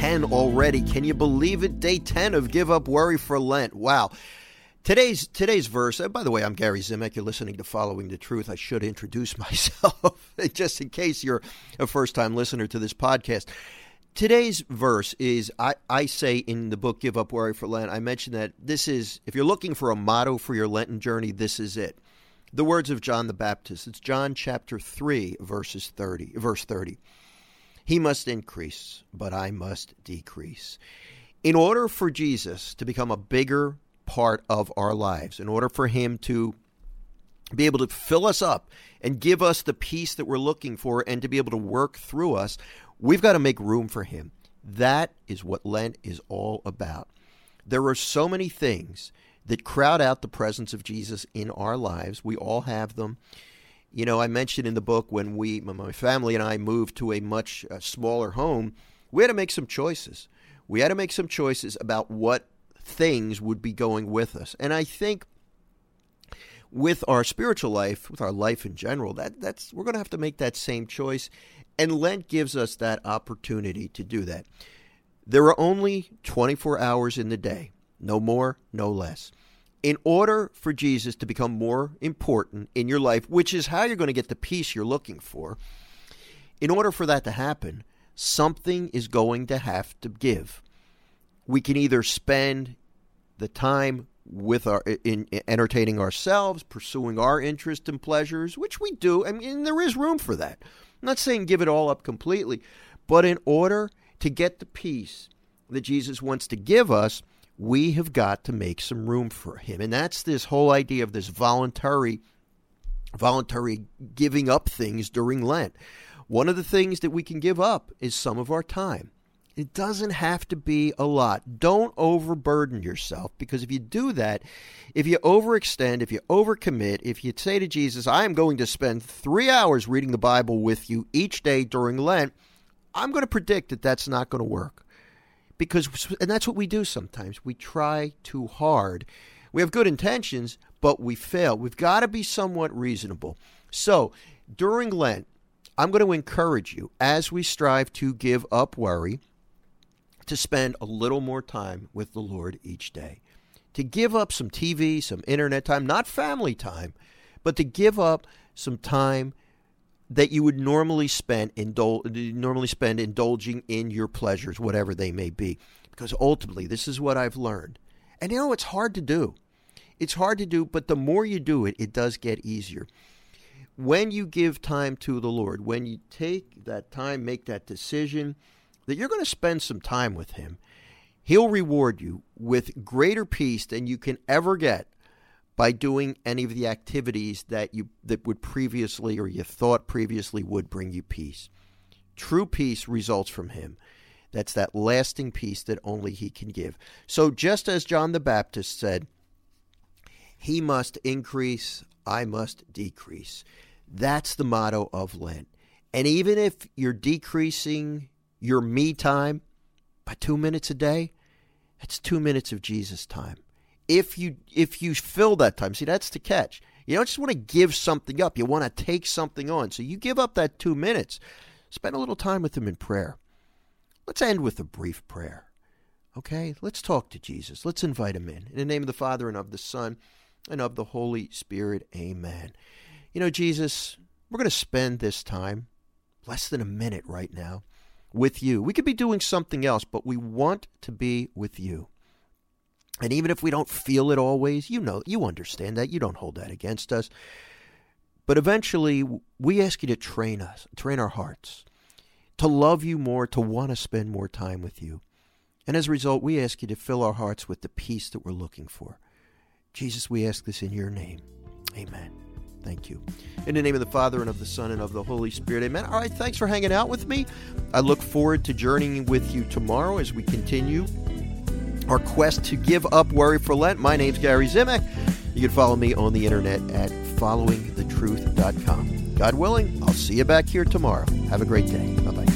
10 already. Can you believe it? Day 10 of Give Up Worry for Lent. Wow. Today's verse, and by the way, I'm Gary Zimak. You're listening to Following the Truth. I should introduce myself just in case you're a first-time listener to this podcast. Today's verse is, I say in the book, Give Up Worry for Lent, I mentioned that this is, if you're looking for a motto for your Lenten journey, this is it. The words of John the Baptist. It's John chapter 3, verse 30. He must increase, but I must decrease. In order for Jesus to become a bigger part of our lives, in order for him to be able to fill us up and give us the peace that we're looking for and to be able to work through us, we've got to make room for him. That is what Lent is all about. There are so many things that crowd out the presence of Jesus in our lives. We all have them. You know, I mentioned in the book when my family and I moved to a much smaller home, we had to make some choices. We had to make some choices about what things would be going with us. And I think with our spiritual life, with our life in general, that's we're going to have to make that same choice. And Lent gives us that opportunity to do that. There are only 24 hours in the day, no more, no less. In order for Jesus to become more important in your life, which is how you're going to get the peace you're looking for, in order for that to happen, something is going to have to give. We can either spend the time with in entertaining ourselves, pursuing our interests and pleasures, which we do. I mean, there is room for that. I'm not saying give it all up completely, but in order to get the peace that Jesus wants to give us, we have got to make some room for him. And that's this whole idea of this voluntary giving up things during Lent. One of the things that we can give up is some of our time. It doesn't have to be a lot. Don't overburden yourself, because if you do that, if you overextend, if you overcommit, if you say to Jesus, I am going to spend 3 hours reading the Bible with you each day during Lent, I'm going to predict that that's not going to work. And that's what we do sometimes. We try too hard. We have good intentions, but we fail. We've got to be somewhat reasonable. So during Lent, I'm going to encourage you, as we strive to give up worry, to spend a little more time with the Lord each day, to give up some TV, some internet time, not family time, but to give up some time that you would normally spend indulging in your pleasures, whatever they may be. Because ultimately, this is what I've learned. And you know, it's hard to do. It's hard to do, but the more you do it, it does get easier. When you give time to the Lord, when you take that time, make that decision that you're going to spend some time with him, he'll reward you with greater peace than you can ever get by doing any of the activities that would previously, or you thought previously, would bring you peace. True peace results from him. That's that lasting peace that only he can give. So just as John the Baptist said, he must increase, I must decrease. That's the motto of Lent. And even if you're decreasing your me time by 2 minutes a day, that's 2 minutes of Jesus time. If you fill that time, see, that's the catch. You don't just want to give something up. You want to take something on. So you give up that 2 minutes. Spend a little time with him in prayer. Let's end with a brief prayer. Okay? Let's talk to Jesus. Let's invite him in. In the name of the Father, and of the Son, and of the Holy Spirit. Amen. You know, Jesus, we're going to spend this time, less than a minute right now, with you. We could be doing something else, but we want to be with you. And even if we don't feel it always, you know, you understand that. You don't hold that against us. But eventually, we ask you to train our hearts, to love you more, to want to spend more time with you. And as a result, we ask you to fill our hearts with the peace that we're looking for. Jesus, we ask this in your name. Amen. Thank you. In the name of the Father, and of the Son, and of the Holy Spirit. Amen. All right, thanks for hanging out with me. I look forward to journeying with you tomorrow as we continue our quest to give up worry for Lent. My name's Gary Zimak. You can follow me on the internet at followingthetruth.com. God willing, I'll see you back here tomorrow. Have a great day. Bye-bye.